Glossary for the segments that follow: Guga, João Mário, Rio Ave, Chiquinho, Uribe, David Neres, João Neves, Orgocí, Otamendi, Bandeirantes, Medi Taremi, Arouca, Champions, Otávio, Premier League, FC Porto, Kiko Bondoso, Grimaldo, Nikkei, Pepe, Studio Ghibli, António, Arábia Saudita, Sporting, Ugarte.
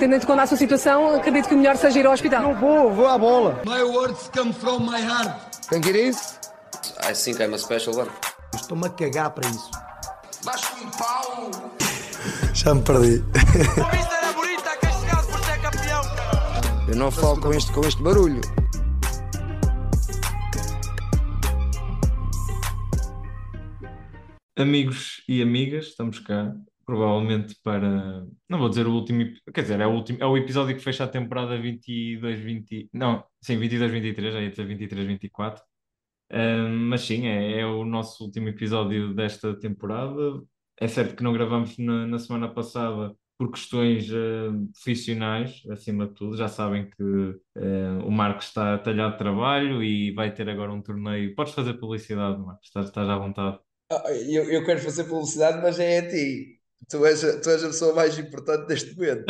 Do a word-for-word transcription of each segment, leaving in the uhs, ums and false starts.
Tendo quando a sua situação, acredito que o melhor seja ir ao hospital. Não vou, vou à bola. My words come from my heart. Think it is? I think I'm a special one. Estou-me a cagar para isso. Baixo um pau. Já me perdi. O Mister é bonito, é castigado por ser campeão. Eu não falo com este, com este barulho. Amigos e amigas, estamos cá. Provavelmente para, não vou dizer o último, quer dizer, é o, último, é o episódio que fecha a temporada vinte e dois vinte, não, sim, vinte e dois vinte e três, aí está vinte e três vinte e quatro, uh, mas sim, é, é o nosso último episódio desta temporada. É certo que não gravamos na, na semana passada por questões uh, profissionais, acima de tudo. Já sabem que uh, o Marcos está talhado de trabalho e vai ter agora um torneio. Podes fazer publicidade, Marcos, estás, estás à vontade. Eu, eu quero fazer publicidade, mas é a ti. Tu és, tu és a pessoa mais importante deste momento.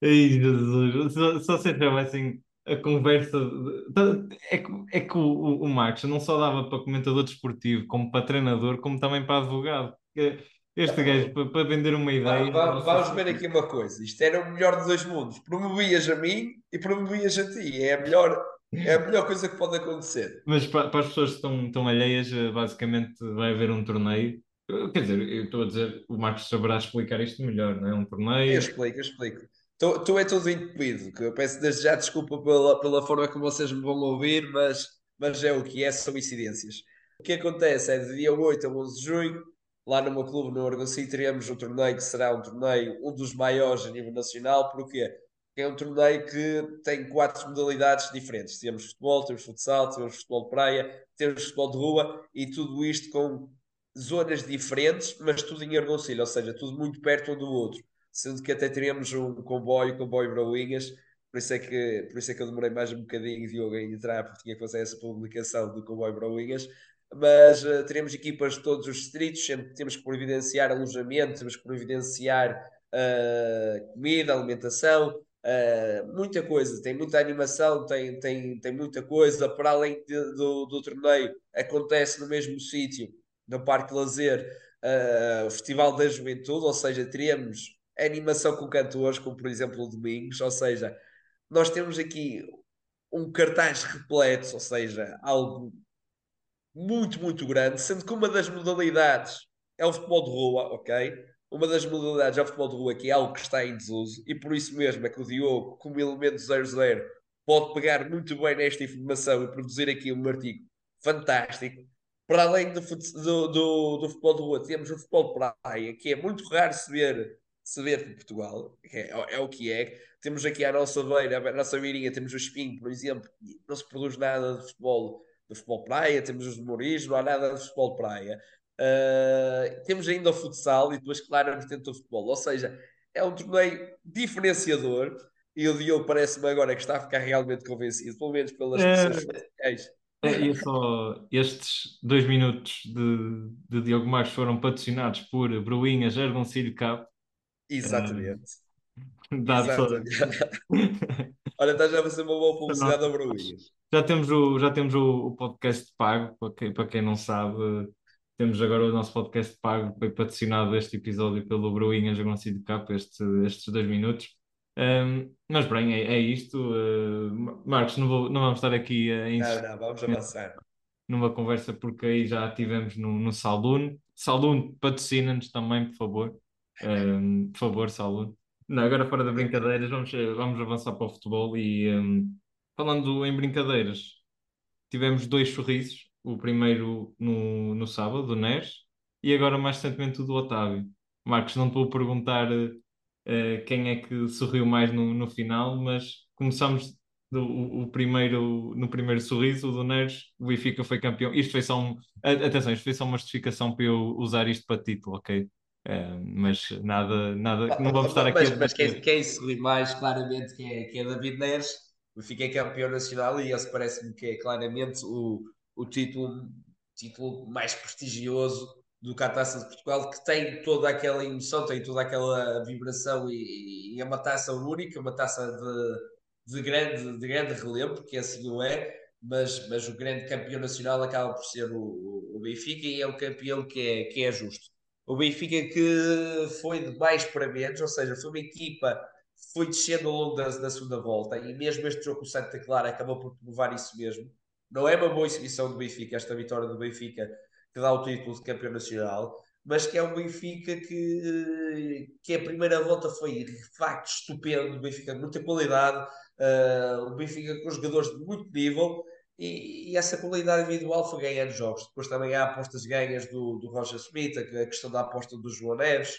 Ei, Jesus, só, só se atravessem a conversa. De... É que, é que o, o Marcos não só dava para comentador desportivo, como para treinador, como também para advogado. Este ah, gajo, para, para vender uma ideia. Vá, vá, vamos ver aqui uma coisa: isto era o melhor dos dois mundos. Promovias a mim e promovias a ti. É a melhor. É a melhor coisa que pode acontecer. Mas para, para as pessoas que estão, estão alheias, basicamente vai haver um torneio. Quer dizer, eu estou a dizer, o Marcos saberá explicar isto melhor, não é? Um torneio... Eu explico, eu explico. Tu, tu é todo entupido, que eu peço desde já desculpa pela, pela forma como vocês me vão ouvir, mas, mas é o que é, são incidências. O que acontece é, de dia oito a onze de junho, lá no meu clube, no Orgocí, teremos um torneio que será um torneio, um dos maiores a nível nacional. Porquê? Porque é um torneio que tem quatro modalidades diferentes. Temos futebol, temos futsal, temos futebol de praia, temos futebol de rua, e tudo isto com... zonas diferentes, mas tudo em Orgocí, ou seja, tudo muito perto um do outro, sendo que até teremos um comboio, comboio Browingas, por isso é que, por isso é que eu demorei mais um bocadinho, Diogo, a entrar, porque tinha que fazer essa publicação do comboio Browingas, mas uh, teremos equipas de todos os distritos, sempre temos que providenciar alojamento, temos que providenciar uh, comida, alimentação, uh, muita coisa, tem muita animação, tem, tem, tem muita coisa, para além de, do, do torneio, acontece no mesmo sítio, no Parque Lazer, uh, o Festival da Juventude, ou seja, teremos animação com cantores, como por exemplo o Domingos, ou seja, nós temos aqui um cartaz repleto, ou seja, algo muito, muito grande, sendo que uma das modalidades é o futebol de rua, ok? Uma das modalidades é o futebol de rua, que é algo que está em desuso, e por isso mesmo é que o Diogo, como elemento zero zero, pode pegar muito bem nesta informação e produzir aqui um artigo fantástico. Para além do, do, do, do futebol de rua, temos o futebol de praia, que é muito raro se ver, se ver de Portugal, que é, é o que é. Temos aqui à nossa beira, à nossa beirinha, temos o Espinho, por exemplo, não se produz nada de futebol de futebol praia, temos os de Mouris, não há nada de futebol de praia. Uh, temos ainda o futsal e depois, claro, a vertente do futebol. Ou seja, é um torneio diferenciador e o Diogo parece-me agora que está a ficar realmente convencido, pelo menos pelas pessoas sociais. Eu só, estes dois minutos de, de Diogo Marques foram patrocinados por Browingas, Jargoncilho Cap. Exatamente. Uh, Exatamente. Olha, estás a fazer uma boa publicidade a Browingas. Já temos o, já temos o, o podcast pago, para quem, para quem não sabe, temos agora o nosso podcast pago, foi patrocinado este episódio pelo Browingas, Jargoncilho Cap, este, estes dois minutos. Um, mas bem, é, é isto. uh, Marcos, não, vou, não vamos estar aqui a insistir, não, não, vamos avançar numa conversa, porque aí já a tivemos no, no Saldune. Saldune, patrocina-nos também, por favor. Um, por favor, Saldune. Não, agora fora de brincadeiras, vamos, vamos avançar para o futebol e um, falando em brincadeiras, tivemos dois sorrisos, o primeiro no, no sábado, do Neres, e agora mais recentemente o do Otávio. Marcos, não te vou perguntar Uh, quem é que sorriu mais no, no final, mas começamos do, o, o primeiro, no primeiro sorriso, o do Neres. O Benfica foi campeão. Isto foi só um, atenção, isto foi só uma justificação para eu usar isto para título, ok? Uh, mas nada, nada, não vamos estar aqui. Mas, a... mas quem, quem sorriu mais claramente que é, que é David Neres. O Benfica é campeão nacional e esse parece-me que é claramente o, o título, título mais prestigioso do que a Taça de Portugal, que tem toda aquela emoção, tem toda aquela vibração e, e é uma taça única, uma taça de, de, grande, de grande relevo, porque assim o é, mas, mas o grande campeão nacional acaba por ser o, o Benfica e é um campeão que é, que é justo. O Benfica que foi de mais para menos, ou seja, foi uma equipa foi descendo ao longo da, da segunda volta, e mesmo este jogo com o Santa Clara acabou por provar isso mesmo. Não é uma boa exibição do Benfica, esta vitória do Benfica que dá o título de campeão nacional, mas que é um Benfica que, que a primeira volta foi de facto estupendo, um Benfica de muita qualidade, uh, um Benfica com jogadores de muito nível, e, e essa qualidade individual foi ganhando jogos. Depois também há apostas ganhas do, do Roger Smith, a questão da aposta do João Neves,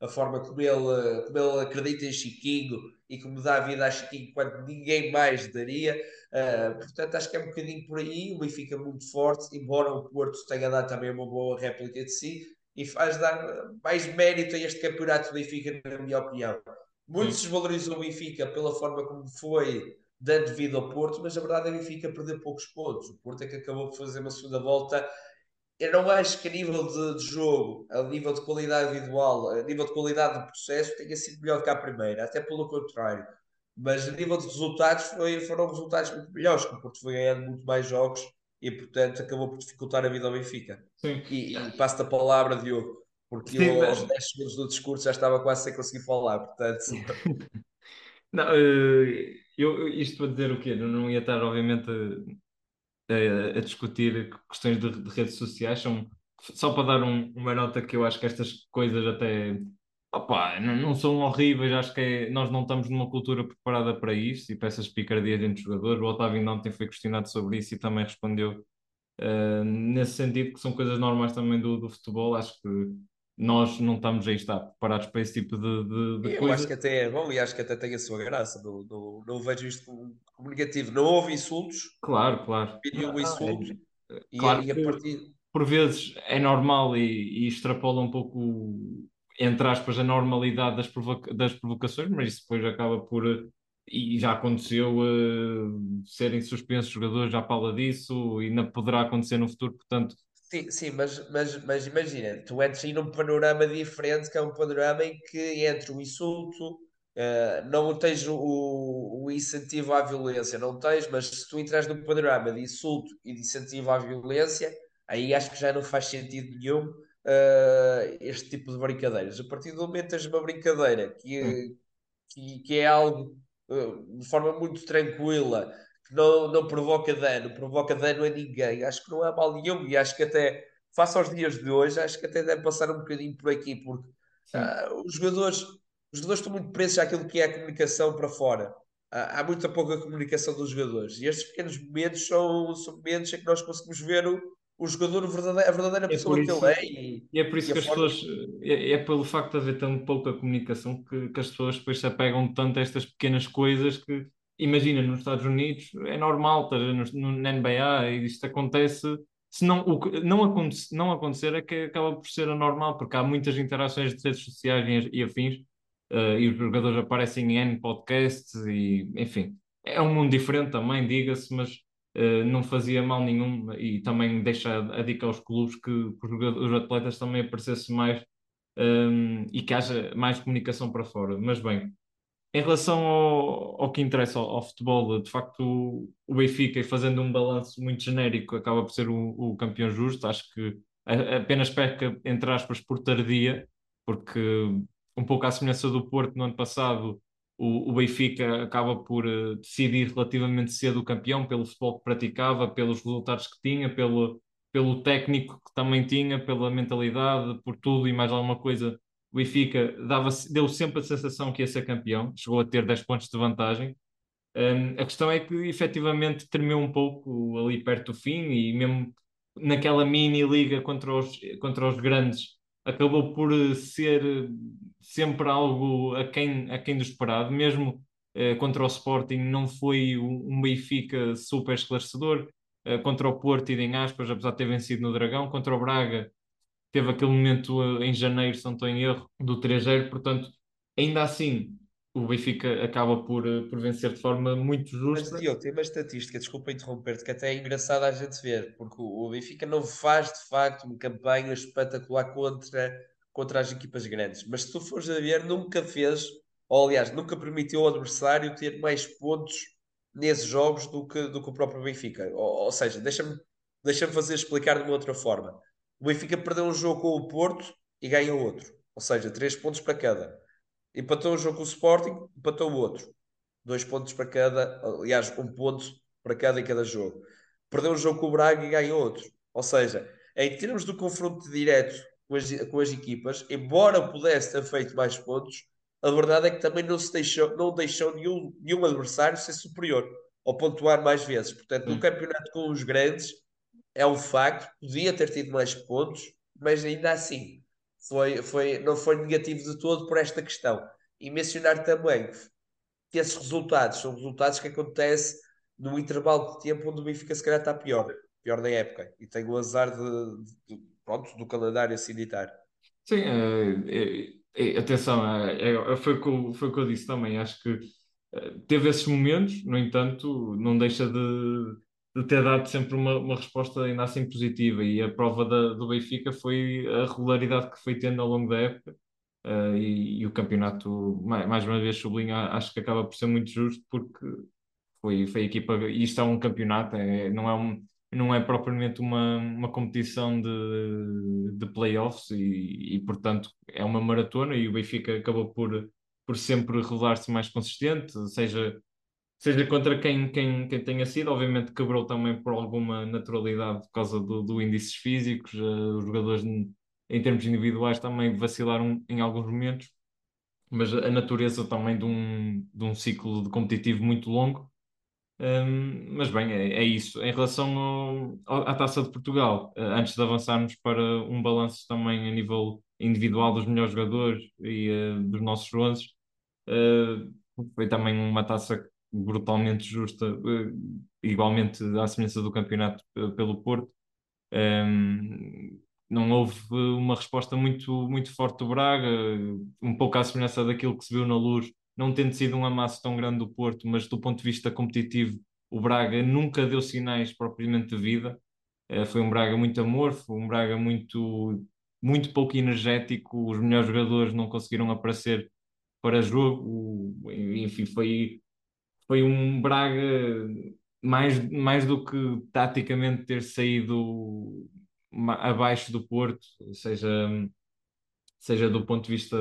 a forma como ele, como ele acredita em Chiquinho e como dá a vida a Chiquinho quando ninguém mais daria. Uh, portanto, acho que é um bocadinho por aí. O Benfica muito forte, embora o Porto tenha dado também uma boa réplica de si, e faz dar mais mérito a este campeonato do Benfica, na minha opinião. Muito se desvalorizou o Benfica pela forma como foi dando vida ao Porto, mas a verdade é que o Benfica perdeu poucos pontos. O Porto é que acabou de fazer uma segunda volta. Eu não acho que a nível de, de jogo, a nível de qualidade individual, a nível de qualidade de processo, tenha sido melhor que a primeira, até pelo contrário. Mas a nível de resultados, foi, foram resultados muito melhores, que o Porto foi ganhando muito mais jogos, e portanto acabou por dificultar a vida ao Benfica. Sim. E, e passo-te a palavra, Diogo, porque sim, eu mas... aos dez segundos do discurso já estava quase sem conseguir falar, portanto... Não, eu, isto para dizer o quê? Eu não ia estar, obviamente, a, a discutir questões de, de redes sociais, são, só para dar um, uma nota que eu acho que estas coisas até... Opa, não, não são horríveis, acho que é, nós não estamos numa cultura preparada para isso e para essas picardias entre jogadores. O Otávio ontem foi questionado sobre isso e também respondeu uh, nesse sentido, que são coisas normais também do, do futebol. Acho que nós não estamos aí estar preparados para esse tipo de, de, de eu coisa. Acho que até é bom e acho que até tem a sua graça, não, não, não vejo isto como negativo. Não houve insultos, claro, claro, pediu um insulto, ah, é, e, claro, e a partir... por vezes é normal e, e extrapola um pouco o... entre aspas, a normalidade das, provoca- das provocações, mas isso depois acaba por, e já aconteceu, uh, serem suspensos jogadores, já fala disso, e ainda poderá acontecer no futuro, portanto... Sim, sim, mas, mas, mas imagina, tu entras aí num panorama diferente, que é um panorama em que entre o insulto, uh, não tens o, o incentivo à violência, não tens, mas se tu entras num panorama de insulto e de incentivo à violência, aí acho que já não faz sentido nenhum, Uh, este tipo de brincadeiras. A partir do momento tens uma brincadeira que, que, que é algo uh, de forma muito tranquila, que não, não provoca dano, provoca dano a ninguém, acho que não há mal nenhum, e acho que até, face aos dias de hoje, acho que até deve passar um bocadinho por aqui, porque uh, os jogadores os jogadores estão muito presos àquilo que é a comunicação para fora. Há muita pouca comunicação dos jogadores, e estes pequenos momentos são, são momentos em que nós conseguimos ver o o jogador, verdadeiro, a verdadeira pessoa é isso, que ele é. E, e é por isso que as forma... pessoas... É, é pelo facto de haver tão pouca comunicação que, que as pessoas depois se apegam tanto a estas pequenas coisas que... Imagina, nos Estados Unidos é normal, tá, no, no, na N B A, isto acontece... Se não, o que não, aconte, não acontecer é que acaba por ser anormal, porque há muitas interações de redes sociais e, e afins, uh, e os jogadores aparecem em N podcasts e... Enfim, é um mundo diferente também, diga-se, mas... Uh, não fazia mal nenhum, e também deixa a dica aos clubes que, que os atletas também aparecessem mais um, e que haja mais comunicação para fora. Mas bem, em relação ao, ao que interessa, ao, ao futebol, de facto o, o Benfica, fazendo um balanço muito genérico, acaba por ser o, o campeão justo. Acho que a, apenas peca, entre aspas, por tardia, porque um pouco à semelhança do Porto no ano passado, o Benfica acaba por uh, decidir relativamente cedo o campeão, pelo futebol que praticava, pelos resultados que tinha, pelo, pelo técnico que também tinha, pela mentalidade, por tudo e mais alguma coisa. O Benfica dava, deu sempre a sensação que ia ser campeão, chegou a ter dez pontos de vantagem. Um, a questão é que efetivamente tremeu um pouco ali perto do fim, e mesmo naquela mini-liga contra os, contra os grandes, acabou por ser sempre algo aquém, aquém do esperado. Mesmo eh, contra o Sporting não foi um Benfica super esclarecedor, eh, contra o Porto, idem aspas, apesar de ter vencido no Dragão. Contra o Braga teve aquele momento em janeiro, se não estou em erro, do três a zero, portanto, ainda assim, o Benfica acaba por, por vencer de forma muito justa. Mas, Diogo, tem uma estatística, desculpa interromper-te, que até é engraçada a gente ver, porque o Benfica não faz, de facto, uma campanha espetacular contra, contra as equipas grandes. Mas se tu fores a ver, nunca fez, ou aliás, nunca permitiu ao adversário ter mais pontos nesses jogos do que, do que o próprio Benfica. Ou, ou seja, deixa-me, deixa-me fazer explicar de uma outra forma. O Benfica perdeu um jogo com o Porto e ganha outro. Ou seja, três pontos para cada. empatou um jogo com o Sporting, empatou o outro. Dois pontos para cada, aliás, um ponto para cada em cada jogo. Perdeu um jogo com o Braga e ganhou outro. Ou seja, em termos do confronto direto com as, com as equipas, embora pudesse ter feito mais pontos, a verdade é que também não se deixou, não deixou nenhum, nenhum adversário ser superior ou pontuar mais vezes. Portanto, no campeonato com os grandes, é um facto, podia ter tido mais pontos, mas ainda assim foi, foi, não foi negativo de todo por esta questão. E mencionar também que esses resultados são resultados que acontecem num intervalo de tempo onde o Benfica se calhar está pior, pior da época, e tem o azar de, de, pronto, do calendário sanitário. Sim, é, é, atenção, é, é, foi o que, que eu disse também, acho que teve esses momentos, no entanto, não deixa de, de ter dado sempre uma, uma resposta ainda assim positiva, e a prova da, do Benfica foi a regularidade que foi tendo ao longo da época, uh, e, e o campeonato, mais, mais uma vez sublinho, acho que acaba por ser muito justo, porque foi, foi a equipa, e isto é um campeonato, é, não, é um, não é propriamente uma, uma competição de, de playoffs, e, e portanto é uma maratona, e o Benfica acabou por... por sempre revelar-se mais consistente, seja, seja contra quem, quem, quem tenha sido. Obviamente quebrou também por alguma naturalidade por causa do, do índices físicos, uh, os jogadores em termos individuais também vacilaram em alguns momentos, mas a natureza também de um, de um ciclo de competitivo muito longo. Um, mas bem, é, é isso. Em relação ao, à Taça de Portugal, uh, antes de avançarmos para um balanço também a nível individual dos melhores jogadores e uh, dos nossos onze, Uh, foi também uma taça brutalmente justa, uh, igualmente à semelhança do campeonato uh, pelo Porto. Um, não houve uma resposta muito, muito forte do Braga, um pouco à semelhança daquilo que se viu na Luz, não tendo sido um amasso tão grande do Porto, mas do ponto de vista competitivo o Braga nunca deu sinais propriamente de vida. Uh, foi um Braga muito amorfo, um Braga muito, muito pouco energético, os melhores jogadores não conseguiram aparecer para jogo, enfim, foi, foi um Braga mais, mais do que taticamente ter saído abaixo do Porto, seja, seja do ponto de vista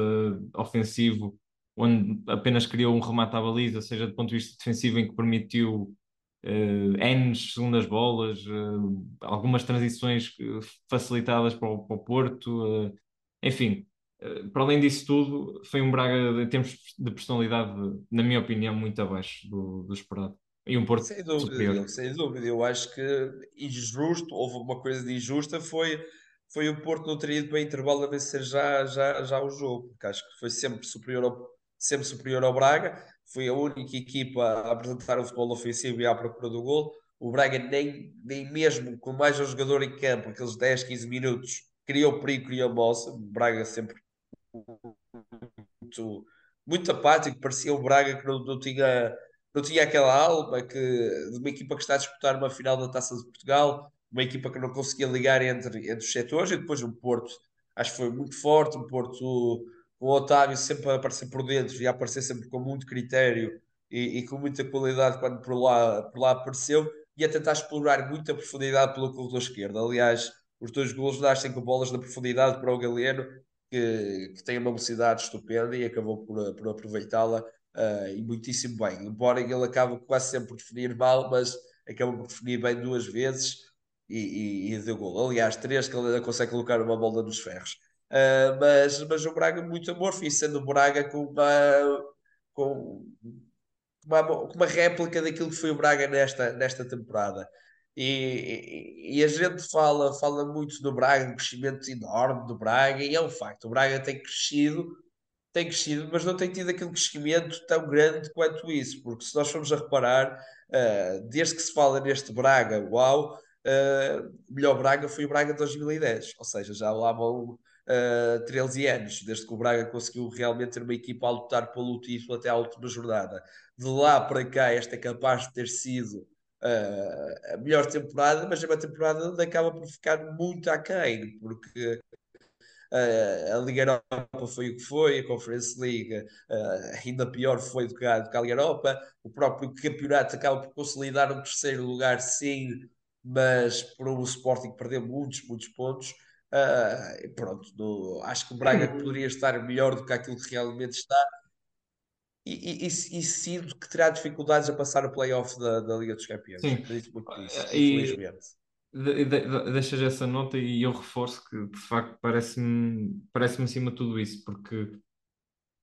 ofensivo, onde apenas criou um remate à baliza, seja do ponto de vista defensivo em que permitiu uh, N segundas bolas, uh, algumas transições facilitadas para o, para o Porto, uh, enfim... Para além disso tudo, foi um Braga, em termos de personalidade, na minha opinião, muito abaixo do, do esperado. E um Porto sem dúvida, superior. Sem dúvida, eu acho que injusto, houve uma coisa de injusta, foi, foi o Porto não ter ido para intervalo a vencer já, já, já o jogo, porque acho que foi sempre superior, ao, sempre superior ao Braga, foi a única equipa a apresentar o futebol ofensivo e à procura do golo. O Braga nem, nem mesmo com mais um jogador em campo, aqueles dez, quinze minutos, criou perigo, criou moça. O Braga sempre... Muito, muito apático, parecia um Braga que não, não, tinha, não tinha aquela alma que, de uma equipa que está a disputar uma final da Taça de Portugal, uma equipa que não conseguia ligar entre, entre os setores. E depois o Porto, acho que foi muito forte, o Porto com o Otávio sempre a aparecer por dentro e a aparecer sempre com muito critério e, e com muita qualidade quando por lá, por lá apareceu, e a tentar explorar muita profundidade pelo corredor esquerdo. Aliás, os dois golos nascem com bolas na profundidade para o Galeno, Que, que tem uma velocidade estupenda e acabou por, por aproveitá-la uh, e muitíssimo bem, embora ele acabe quase sempre por definir mal, mas acaba por definir bem duas vezes e, e, e deu gol, aliás três, que ele ainda consegue colocar uma bola nos ferros. uh, mas, mas o Braga muito amorfo, e sendo o Braga com uma, com uma, uma réplica daquilo que foi o Braga nesta, nesta temporada. E, e, e a gente fala, fala muito do Braga, um crescimento enorme do Braga, e é um facto, o Braga tem crescido, tem crescido, mas não tem tido aquele crescimento tão grande quanto isso, porque se nós formos a reparar, uh, desde que se fala neste Braga, uau, uh, melhor Braga foi o Braga de dois mil e dez, ou seja, já lá vão uh, treze anos, desde que o Braga conseguiu realmente ter uma equipa a lutar pelo título até à última jornada. De lá para cá, esta é capaz de ter sido Uh, a melhor temporada, mas é uma temporada onde acaba por ficar muito aquém, porque uh, a Liga Europa foi o que foi, a Conference League uh, ainda pior foi do que, a, do que a Liga Europa, o próprio campeonato acaba por consolidar um terceiro lugar, sim, mas para o Sporting perdeu muitos, muitos pontos. Uh, pronto, no, acho que o Braga poderia estar melhor do que aquilo que realmente está. E, e, e sinto que terá dificuldades a passar o playoff da, da Liga dos Campeões. Sim. Acredito muito nisso, infelizmente. De, de, de, deixas essa nota e eu reforço que, de facto, parece-me, parece-me acima de tudo isso, porque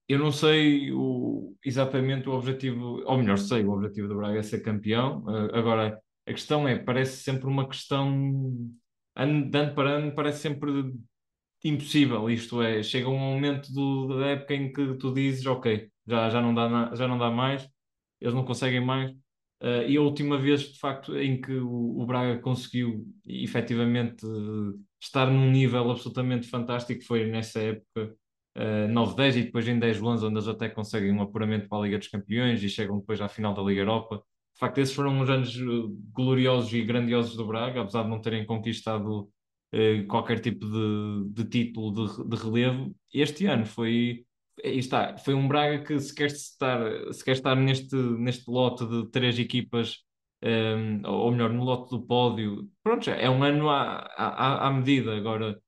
eu não sei o, exatamente o objetivo, ou melhor, sei o objetivo do Braga é ser campeão. Uh, agora, a questão é, parece sempre uma questão, ano, de ano para ano, parece sempre impossível, isto é, chega um momento do, da época em que tu dizes, ok, Já, já, não dá na, já não dá mais, eles não conseguem mais. Uh, e a última vez, de facto, em que o, o Braga conseguiu efetivamente uh, estar num nível absolutamente fantástico foi nessa época uh, nove dez e depois em dez onze, onde eles até conseguem um apuramento para a Liga dos Campeões e chegam depois à final da Liga Europa. De facto, esses foram uns anos gloriosos e grandiosos do Braga, apesar de não terem conquistado uh, qualquer tipo de, de título de, de relevo. Este ano foi... E está, foi um Braga que se quer estar, se quer estar neste, neste lote de três equipas, um, ou melhor, no lote do pódio, pronto, já é um ano à, à, à medida. Agora,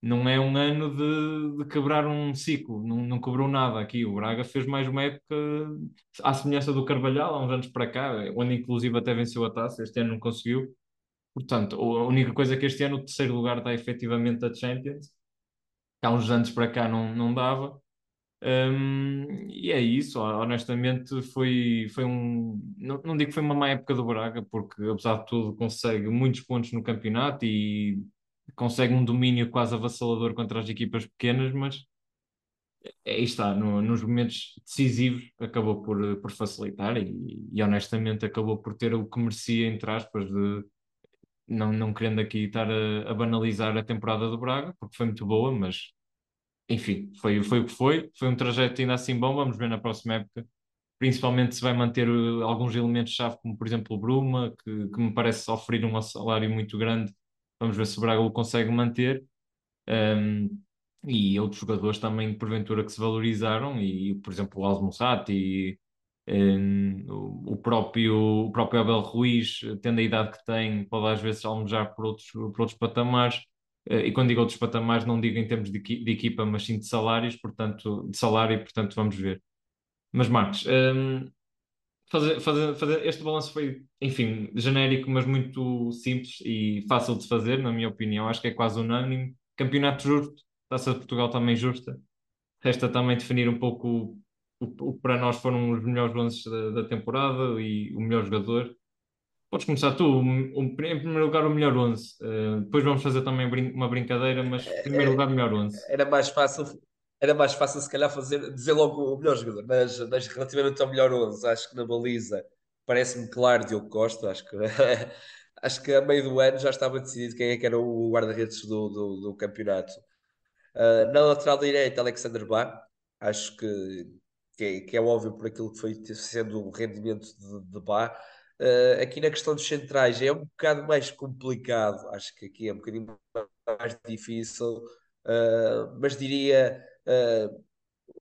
não é um ano de, de quebrar um ciclo, não, não quebrou nada aqui. O Braga fez mais uma época à semelhança do Carvalhal, há uns anos para cá, onde inclusive até venceu a taça, este ano não conseguiu. Portanto, a única coisa é que este ano o terceiro lugar está efetivamente a Champions, há uns anos para cá não, não dava. Um, e é isso, honestamente foi, foi um não, não digo que foi uma má época do Braga, porque apesar de tudo consegue muitos pontos no campeonato e consegue um domínio quase avassalador contra as equipas pequenas, mas aí está, no, nos momentos decisivos acabou por, por facilitar e, e honestamente acabou por ter o que merecia, entre aspas, de, não, não querendo aqui estar a, a banalizar a temporada do Braga, porque foi muito boa, mas enfim, foi, foi o que foi, foi um trajeto ainda assim bom, vamos ver na próxima época, principalmente se vai manter alguns elementos-chave, como por exemplo o Bruma, que, que me parece oferir um salário muito grande, vamos ver se o Braga o consegue manter, um, e outros jogadores também porventura que se valorizaram, e por exemplo o Al-Mussati, e um, o, próprio, o próprio Abel Ruiz, tendo a idade que tem, pode às vezes almejar por outros, por outros patamares. E quando digo outros patamares, não digo em termos de equipa, mas sim de salários, portanto, de salário, e portanto vamos ver. Mas Marcos, um, fazer, fazer, fazer este balanço foi, enfim, genérico, mas muito simples e fácil de fazer, na minha opinião. Acho que é quase unânime. Campeonato justo, Taça de Portugal também justa. Resta também definir um pouco o, o que para nós foram os melhores lances da, da temporada e o melhor jogador. Podes começar tu, um, um, em primeiro lugar o melhor onze, uh, depois vamos fazer também brin- uma brincadeira, mas em primeiro lugar o melhor onze. Era mais fácil, era mais fácil se calhar fazer, dizer logo o melhor jogador, mas, mas relativamente ao melhor onze, acho que na baliza parece-me claro Diogo Costa, acho que, acho que a meio do ano já estava decidido quem é que era o guarda-redes do, do, do campeonato. Uh, na lateral direita, Alexander Bah, acho que, que, é, que é óbvio por aquilo que foi sendo o rendimento de, de Bah. Uh, aqui na questão dos centrais é um bocado mais complicado, acho que aqui é um bocadinho mais difícil, uh, mas diria uh,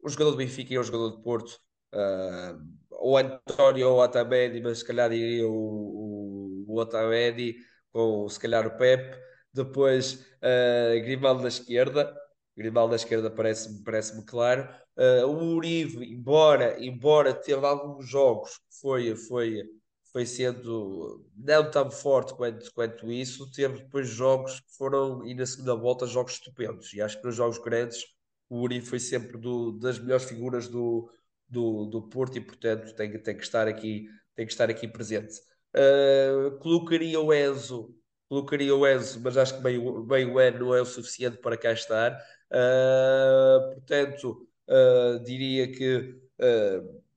o jogador do Benfica e o jogador do Porto, uh, ou António ou o Otávio, mas se calhar diria o, o, o Otávio, ou se calhar o Pepe, depois uh, Grimaldo na esquerda, Grimaldo na esquerda parece-me, parece-me claro, uh, o Uribe, embora, embora teve alguns jogos que foi... foi foi sendo não tão forte quanto, quanto isso, teve depois jogos que foram, e na segunda volta, jogos estupendos, e acho que nos jogos grandes o Uri foi sempre do, das melhores figuras do, do, do Porto e portanto tem, tem, que estar aqui, tem que estar aqui presente. Uh, colocaria o Enzo, colocaria o Enzo, mas acho que meio, meio ano não é o suficiente para cá estar, uh, portanto uh, diria que uh,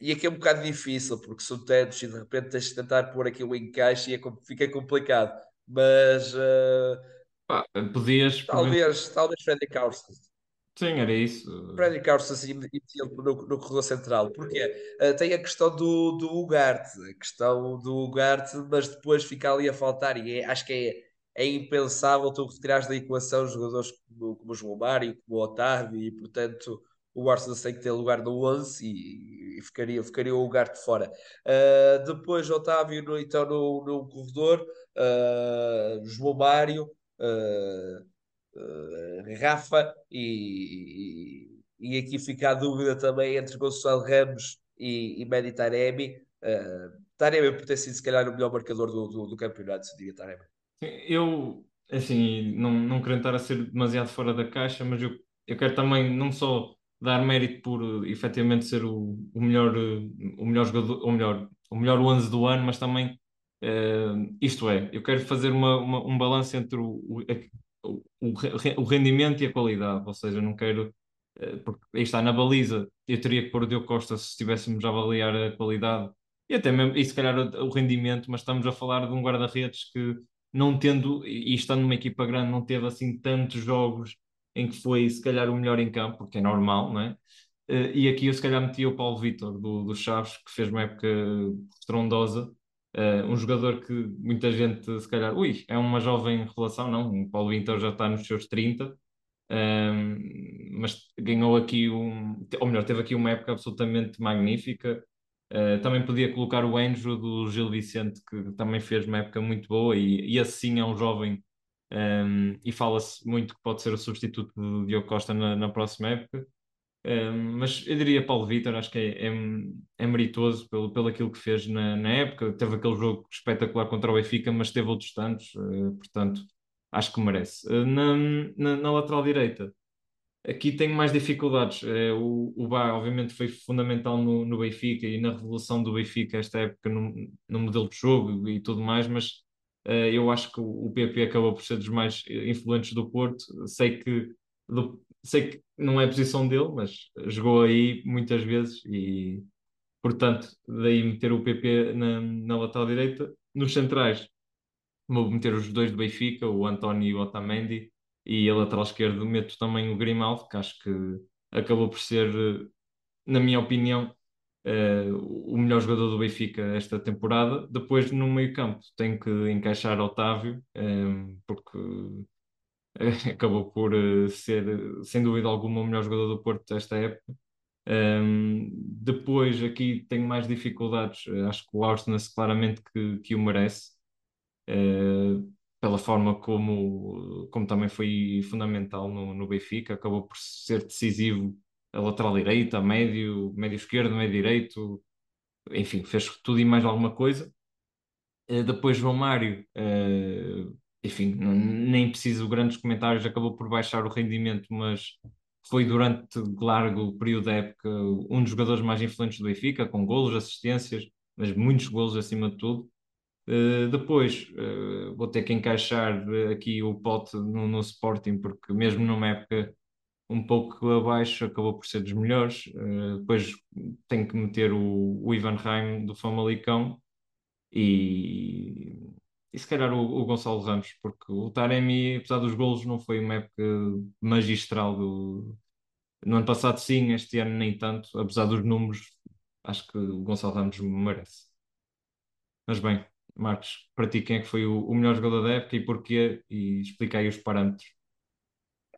e aqui é um bocado difícil, porque são tantos e de repente tens de tentar pôr aqui um encaixe e é, fica complicado. Mas uh, Pá, podias talvez, talvez Freddy Carlson. Sim, era isso. Freddy Carlson no, no corredor central. Porque uh, tem a questão do, do Ugarte, a questão do Ugarte, mas depois fica ali a faltar. E é, acho que é, é impensável tu retirares da equação jogadores como, como o João Mário, como o Otávio, e portanto... o Arsenal tem que ter lugar no onze e, e ficaria, ficaria o lugar de fora. Uh, depois Otávio no, então no, no corredor, uh, João Mário, uh, uh, Rafa e, e aqui fica a dúvida também entre Gonçalo Ramos e, e Medi Taremi. Uh, Taremi por ter sido se calhar o melhor marcador do, do, do campeonato, se diria Taremi. Eu, assim, não, não quero estar a ser demasiado fora da caixa, mas eu, eu quero também não só dar mérito por efetivamente ser o, o melhor o melhor jogador, ou melhor, o melhor onze do ano, mas também uh, isto é, eu quero fazer uma, uma, um balanço entre o, o, o, o rendimento e a qualidade, ou seja, não quero, uh, porque aí está, na baliza eu teria que pôr o Diogo Costa se estivéssemos a avaliar a qualidade e até mesmo, e se calhar o rendimento, mas estamos a falar de um guarda-redes que não tendo, e estando numa equipa grande, não teve assim tantos jogos em que foi se calhar o melhor em campo, porque é normal, não é? E aqui eu se calhar meti o Paulo Vítor do, do Chaves, que fez uma época estrondosa, um jogador que muita gente se calhar, ui, é uma jovem revelação, não, o Paulo Vítor já está nos seus trinta, mas ganhou aqui, um, ou melhor, teve aqui uma época absolutamente magnífica. Uh, também podia colocar o Enzo do Gil Vicente, que também fez uma época muito boa, e, e assim é um jovem, um, e fala-se muito que pode ser o substituto do Diogo Costa na, na próxima época, um, mas eu diria Paulo Vítor, acho que é, é, é meritoso pelo, pelo aquilo que fez na, na época. Teve aquele jogo espetacular contra o Benfica, mas teve outros tantos, uh, portanto acho que merece. Uh, na, na, na lateral direita aqui tenho mais dificuldades. O, o Bah, obviamente, foi fundamental no, no Benfica e na revolução do Benfica esta época no, no modelo de jogo e tudo mais, mas uh, eu acho que o, o P P acabou por ser dos mais influentes do Porto. Sei que, do, sei que não é a posição dele, mas jogou aí muitas vezes e, portanto, daí meter o P P na, na lateral direita. Nos centrais, vou meter os dois do Benfica, o António e o Otamendi. E a lateral esquerda meto também o Grimaldo, que acho que acabou por ser, na minha opinião, uh, o melhor jogador do Benfica esta temporada. Depois, no meio campo, tenho que encaixar Otávio, um, porque uh, acabou por uh, ser, sem dúvida alguma, o melhor jogador do Porto desta época. Um, depois, aqui tenho mais dificuldades. Acho que o Aursnes claramente que, que o merece. Uh, pela forma como, como também foi fundamental no, no Benfica, acabou por ser decisivo a lateral direita, a médio, médio esquerdo, médio direito, enfim, fez tudo e mais alguma coisa. Depois João Mário, enfim, nem preciso grandes comentários, acabou por baixar o rendimento, mas foi durante largo período da época um dos jogadores mais influentes do Benfica, com golos, assistências, mas muitos golos acima de tudo. Uh, depois uh, vou ter que encaixar aqui o Pote no, no Sporting, porque mesmo numa época um pouco abaixo acabou por ser dos melhores. Uh, depois tenho que meter o, o Ivan Reim do Famalicão e, e se calhar o, o Gonçalo Ramos, porque o Taremi, apesar dos golos, não foi uma época magistral do... no ano passado sim, este ano nem tanto, apesar dos números. Acho que o Gonçalo Ramos merece. Mas bem, Marcos, para ti quem é que foi o melhor jogador da época e porquê? E explica aí os parâmetros.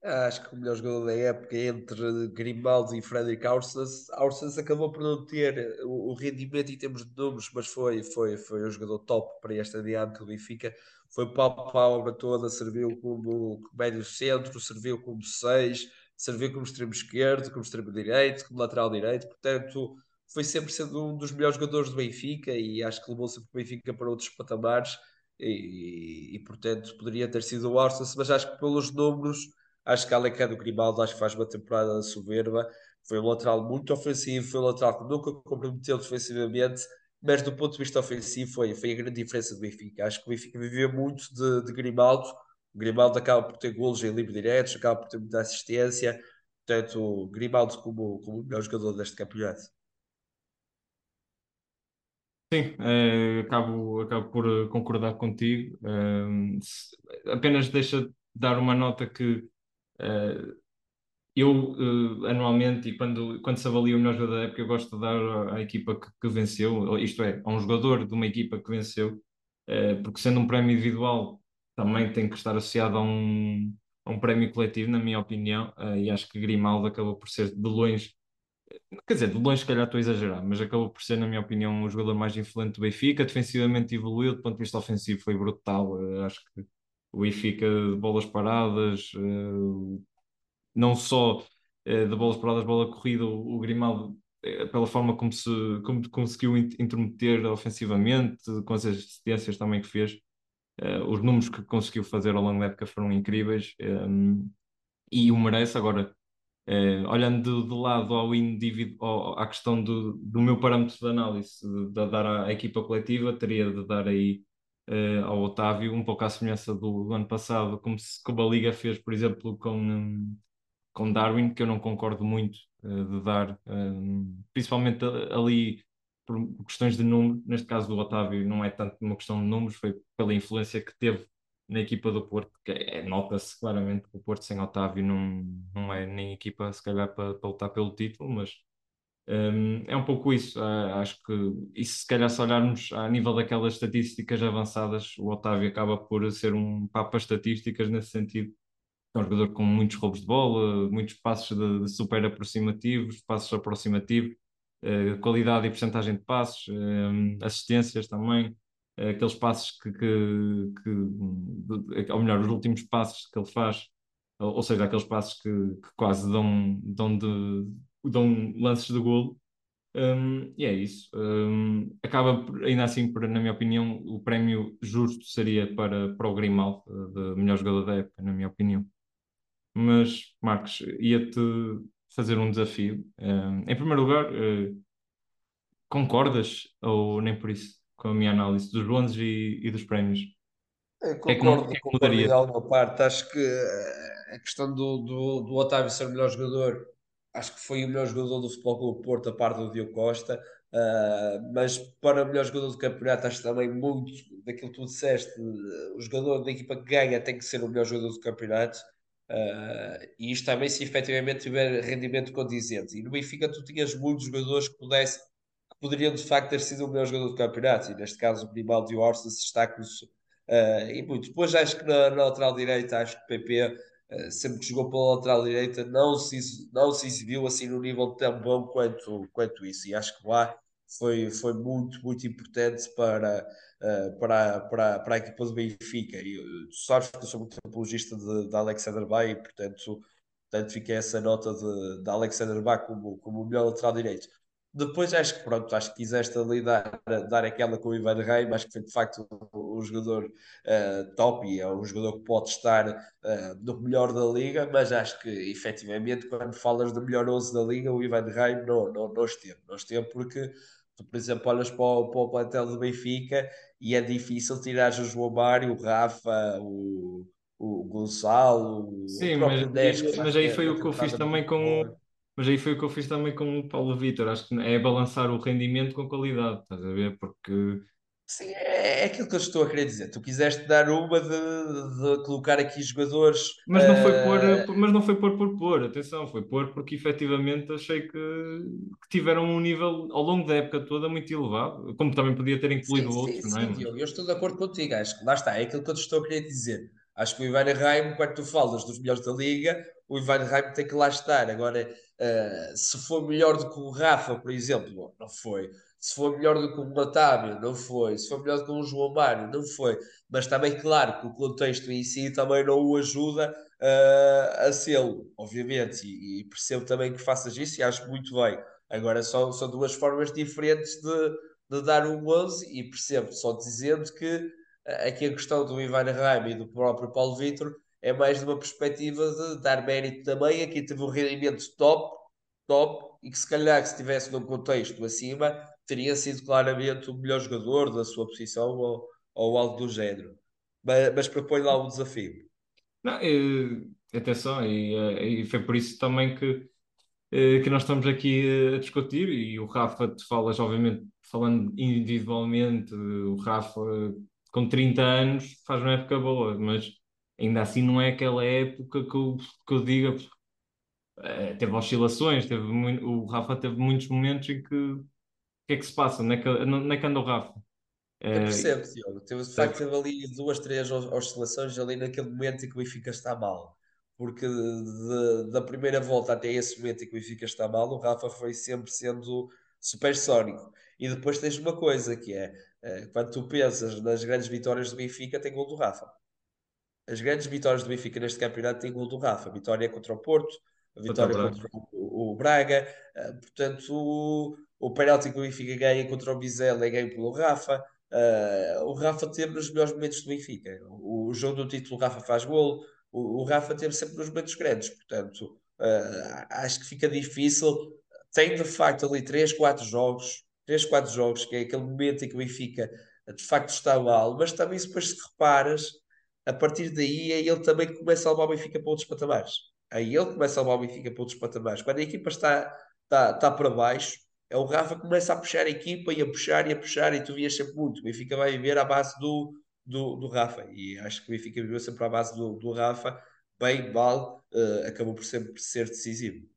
Acho que o melhor jogador da época entre Grimaldo e Fredrik Aursnes. Aursnes acabou por não ter o rendimento em termos de números, mas foi, foi, foi um jogador top para esta diálogo do Benfica. Foi pau para a obra toda, serviu como médio centro, serviu como seis, serviu como extremo esquerdo, como extremo direito, como lateral direito, portanto... foi sempre sendo um dos melhores jogadores do Benfica e acho que levou sempre o Benfica para outros patamares e, e, e portanto poderia ter sido o Aursnes, mas acho que pelos números, acho que além do Grimaldo, acho que faz uma temporada soberba. Foi um lateral muito ofensivo, foi um lateral que nunca comprometeu defensivamente, mas do ponto de vista ofensivo foi, foi a grande diferença do Benfica. Acho que o Benfica vivia muito de, de Grimaldo. O Grimaldo acaba por ter golos em livre direto, acaba por ter muita assistência, portanto Grimaldo como, como o melhor jogador deste campeonato. Sim, eh, acabo, acabo por concordar contigo. Uh, se, apenas deixa de dar uma nota que uh, eu, uh, anualmente, e quando, quando se avalia o melhor jogador da época, eu gosto de dar à equipa que, que venceu, isto é, a um jogador de uma equipa que venceu, uh, porque sendo um prémio individual, também tem que estar associado a um, a um prémio coletivo, na minha opinião, uh, e acho que Grimaldo acabou por ser de longe. Quer dizer, de longe se calhar estou a exagerar, mas acabou por ser, na minha opinião, o jogador mais influente do Benfica. Defensivamente evoluiu, do ponto de vista ofensivo foi brutal. Acho que o Benfica de bolas paradas, não só de bolas paradas, bola corrida, o Grimaldo, pela forma como se como conseguiu intermeter ofensivamente, com as assistências também que fez, os números que conseguiu fazer ao longo da época foram incríveis, e o merece. Agora, olhando de lado ao individual, à questão do, do meu parâmetro de análise, de dar à equipa coletiva, teria de dar aí Uh, ao Otávio, um pouco à semelhança do, do ano passado, como, se, como a Liga fez, por exemplo, com, um, com Darwin, que eu não concordo muito uh, de dar, um, principalmente ali por questões de número. Neste caso do Otávio não é tanto uma questão de números, foi pela influência que teve na equipa do Porto, que é, nota-se claramente que o Porto sem Otávio não, não é nem equipa, se calhar, para, para lutar pelo título, mas... Um, é um pouco isso. Uh, acho que isso, se calhar, se olharmos a nível daquelas estatísticas avançadas, o Otávio acaba por ser um papa estatísticas nesse sentido. É um jogador com muitos roubos de bola, muitos passos de, de super aproximativos, passos aproximativos, uh, qualidade e percentagem de passos, um, assistências também, uh, aqueles passos que, que, que, ou melhor, os últimos passos que ele faz, ou, ou seja, aqueles passos que, que quase dão, dão de... dão lances de golo, um, e é isso. Um, acaba, por, ainda assim, por, na minha opinião, o prémio justo seria para, para o Grimaldo, de melhor jogador da época, na minha opinião. Mas, Marcos, ia-te fazer um desafio. Um, em primeiro lugar, uh, concordas, ou nem por isso, com a minha análise dos bons e, e dos prémios? Eu concordo, é que concordo de alguma parte. Acho que a questão do, do, do Otávio ser o melhor jogador... Acho que foi o melhor jogador do Futebol Clube Porto, a par do Diogo Costa, uh, mas para o melhor jogador do campeonato, acho também muito daquilo que tu disseste, uh, o jogador da equipa que ganha tem que ser o melhor jogador do campeonato, uh, e isto também se efetivamente tiver rendimento condizente. E no Benfica tu tinhas muitos jogadores que, pudesse, que poderiam de facto ter sido o melhor jogador do campeonato, e neste caso o Grimaldo e o Aursnes destacam-se uh, e muito. Depois acho que na, na lateral direita, acho que o P P... sempre que jogou pela lateral direita não se, não se exibiu assim no nível tão bom quanto, quanto isso, e acho que lá foi, foi muito, muito importante para, para, para, para a equipa do Benfica. E tu sabes que eu sou muito apologista de, de Alexander Bah, e portanto, portanto fica essa nota de, de Alexander Bah como, como o melhor lateral direito. Depois acho que pronto, acho que quiseste ali dar, dar aquela com o Ivan Reim. Acho que foi de facto um, um jogador uh, top, e é um jogador que pode estar uh, no melhor da Liga, mas acho que efetivamente quando falas do melhor onze da Liga, o Ivan Reim não, não, não esteve, não esteve porque tu, por exemplo, olhas para o, para o plantel do Benfica e é difícil tirar o João Mário, o Rafa, o, o Gonçalo, sim, o próprio Neves, mas, mas aí foi o que eu fiz também com... Mas aí foi o que eu fiz também com o Paulo Vítor. Acho que é balançar o rendimento com qualidade, estás a ver? Porque... Sim, é aquilo que eu estou a querer dizer. Tu quiseste dar uma de, de colocar aqui jogadores... Mas não foi pôr, mas não foi pôr por pôr, atenção, foi pôr porque efetivamente achei que, que tiveram um nível ao longo da época toda muito elevado, como também podia ter incluído outros, não é? Sim, Diogo, eu estou de acordo contigo, acho que lá está, é aquilo que eu te estou a querer dizer. Acho que o Ivan Reim, quando tu falas dos melhores da Liga, o Ivan Reim tem que lá estar. Agora, uh, se for melhor do que o Rafa, por exemplo, não foi. Se for melhor do que o Otávio, não foi. Se for melhor do que o João Mário, não foi. Mas também, claro, que o contexto em si também não o ajuda uh, a sê-lo, obviamente. E, e percebo também que faças isso e acho muito bem. Agora, são, são duas formas diferentes de, de dar um onze, e percebo, só dizendo que aqui a questão do Ivan Reim e do próprio Paulo Vítor é mais de uma perspectiva de dar mérito também. Aqui teve um rendimento top, top, e que se calhar que se estivesse num contexto acima teria sido claramente o melhor jogador da sua posição ou, ou algo do género. Mas, mas propõe lá um desafio. Não, e, atenção, e, e foi por isso também que, que nós estamos aqui a discutir, e o Rafa, tu falas, obviamente, falando individualmente, o Rafa... com trinta anos faz uma época boa, mas ainda assim não é aquela época que eu, que eu diga. Teve oscilações, teve muito, o Rafa teve muitos momentos em que o que é que se passa? Onde é que, onde é que anda o Rafa? Eu percebo, Diogo. Teve, de facto, teve ali duas, três oscilações ali naquele momento em que o Benfica está mal. Porque de, da primeira volta até esse momento em que o Benfica está mal, o Rafa foi sempre sendo supersónico. E depois tens uma coisa que é... Quando tu pensas nas grandes vitórias do Benfica, tem gol do Rafa. As grandes vitórias do Benfica neste campeonato têm gol do Rafa. Vitória contra o Porto, a vitória contra, contra o, o Braga, uh, portanto o, o penalti que o Benfica ganha contra o Vizela é ganho pelo Rafa. Uh, o Rafa teve nos melhores momentos do Benfica, o, o jogo do título o Rafa faz golo, o, o Rafa teve sempre nos momentos grandes, portanto uh, acho que fica difícil. Tem de facto ali três, quatro jogos três, quatro jogos que é aquele momento em que o Benfica de facto está mal, mas também depois se reparas, a partir daí ele também começa a levar o Benfica para outros patamares. Aí ele começa a levar o Benfica para outros patamares. Quando a equipa está, está, está para baixo, é o Rafa que começa a puxar a equipa e a puxar e a puxar, e tu vias sempre muito. O Benfica vai viver à base do, do, do Rafa, e acho que o Benfica viveu sempre à base do, do Rafa, bem, mal, uh, acabou por sempre ser decisivo.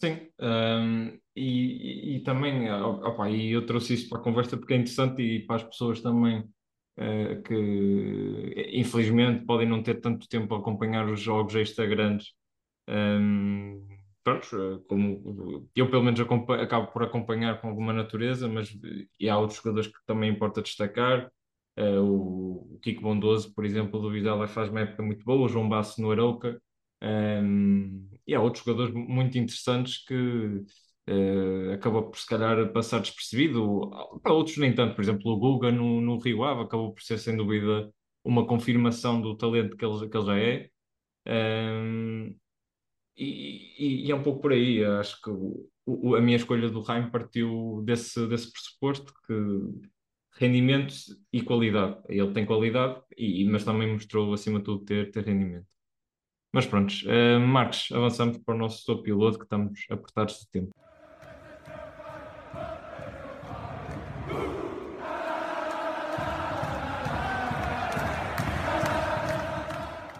Sim, um, e, e também opa, e eu trouxe isso para a conversa porque é interessante e para as pessoas também uh, que infelizmente podem não ter tanto tempo a acompanhar os jogos extra grandes. Um, pronto, como eu pelo menos acabo por acompanhar com alguma natureza, mas e há outros jogadores que também importa destacar. Uh, o, o Kiko Bondoso, por exemplo, do Vizela faz uma época muito boa, o João Basso no Arouca. Um, e há outros jogadores muito interessantes que uh, acabou por se calhar passar despercebido, para outros nem tanto, por exemplo o Guga no, no Rio Ave acabou por ser sem dúvida uma confirmação do talento que ele, que ele já é. um, e, e, e é um pouco por aí. Acho que o, o, a minha escolha do Reim partiu desse, desse pressuposto que rendimento e qualidade, ele tem qualidade e, mas também mostrou acima de tudo ter, ter rendimento. Mas pronto, uh, Marcos, avançamos para o nosso top piloto que estamos apertados de tempo.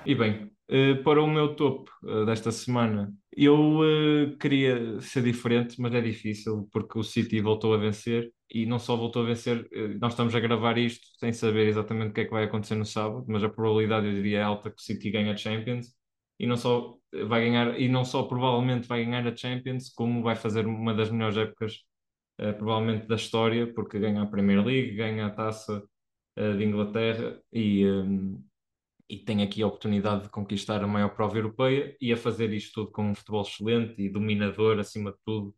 E bem, uh, para o meu top uh, desta semana, eu uh, queria ser diferente, mas é difícil porque o City voltou a vencer e não só voltou a vencer, uh, nós estamos a gravar isto sem saber exatamente o que é que vai acontecer no sábado, mas a probabilidade eu diria é alta que o City ganhe a Champions. E não só vai ganhar, e não só provavelmente vai ganhar a Champions, como vai fazer uma das melhores épocas uh, provavelmente da história, porque ganha a Premier League, ganha a Taça uh, de Inglaterra e, um, e tem aqui a oportunidade de conquistar a maior prova europeia e a fazer isto tudo com um futebol excelente e dominador acima de tudo.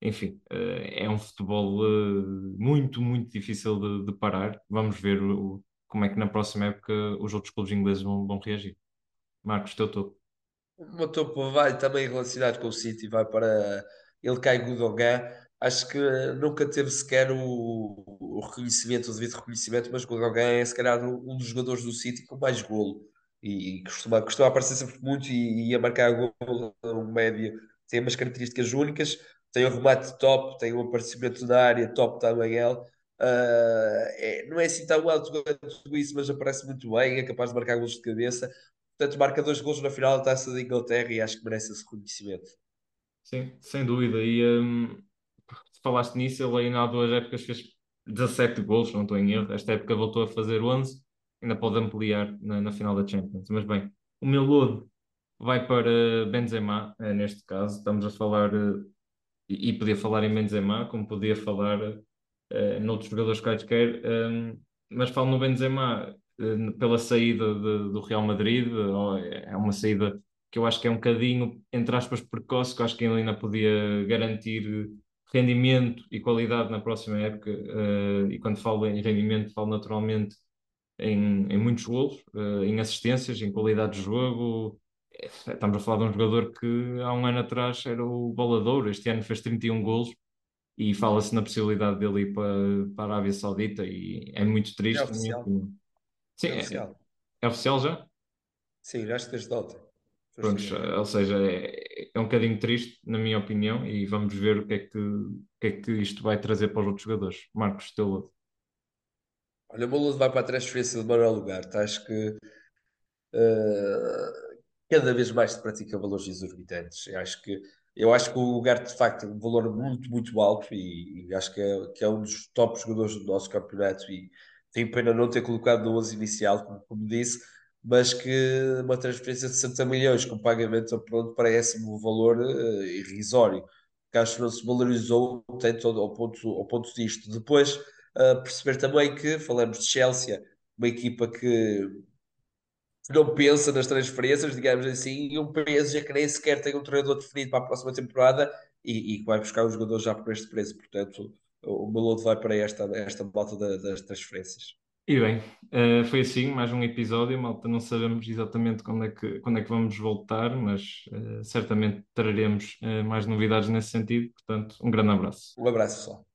Enfim, uh, é um futebol uh, muito, muito difícil de, de parar. Vamos ver o, como é que na próxima época os outros clubes ingleses vão, vão reagir. Marcos, teu topo. O meu topo vai também relacionado com o City, vai para Ilkay Gundogan. Acho que nunca teve sequer o, o reconhecimento, o devido reconhecimento, mas Gundogan é se calhar um dos jogadores do City com mais golo e, e costuma, costuma aparecer sempre muito e, e a marcar golo no médio. Tem umas características únicas, tem um remate top, tem um aparecimento na área top também ele. Uh, é, não é assim tão alto tudo isso, mas aparece muito bem, é capaz de marcar golos de cabeça. Portanto, marca dois golos na final da Taça da Inglaterra e acho que merece esse reconhecimento. Sim, sem dúvida. E um, falaste nisso, ele ainda há duas épocas fez dezassete golos, não estou em erro. Esta época voltou a fazer onze, ainda pode ampliar na, na final da Champions. Mas bem, o meu lodo vai para Benzema, neste caso. Estamos a falar, e, e podia falar em Benzema, como podia falar uh, noutros jogadores quaisquer, um, mas falo no Benzema pela saída de, do Real Madrid. É uma saída que eu acho que é um bocadinho, entre aspas, precoce, que eu acho que ele ainda podia garantir rendimento e qualidade na próxima época, uh, e quando falo em rendimento falo naturalmente em, em muitos golos, uh, em assistências, em qualidade de jogo. Estamos a falar de um jogador que há um ano atrás era o bolador, este ano fez trinta e um golos e fala-se na possibilidade dele ir para, para a Arábia Saudita e é muito triste. É Sim, é oficial. É, é oficial já? Sim, já estás de ontem. Pronto, ou seja, é, é um bocadinho triste, na minha opinião, e vamos ver o que é que, o que, é que isto vai trazer para os outros jogadores. Marcos, teu lodo. Olha, o meu lodo vai para a transferência de Manuel Ugarte. Acho que uh, cada vez mais se pratica valores exorbitantes. Eu acho que, eu acho que o Ugarte, de facto, é um valor muito, muito alto e, e acho que é, que é um dos top jogadores do nosso campeonato e tenho pena não ter colocado no onze inicial, como, como disse, mas que uma transferência de sessenta milhões com pagamento a pronto parece-me um valor uh, irrisório, que acho que não se valorizou tanto ao, ao, ponto, ao ponto disto. Depois, uh, perceber também que falamos de Chelsea, uma equipa que não pensa nas transferências, digamos assim, e um P S G que nem sequer tem um treinador definido para a próxima temporada e que vai buscar os jogadores já por este preço. Portanto, o balão vai para esta, esta malta das transferências. E bem, foi assim, mais um episódio, malta. Não sabemos exatamente quando é que, quando é que vamos voltar, mas certamente traremos mais novidades nesse sentido. Portanto, um grande abraço. Um abraço, pessoal.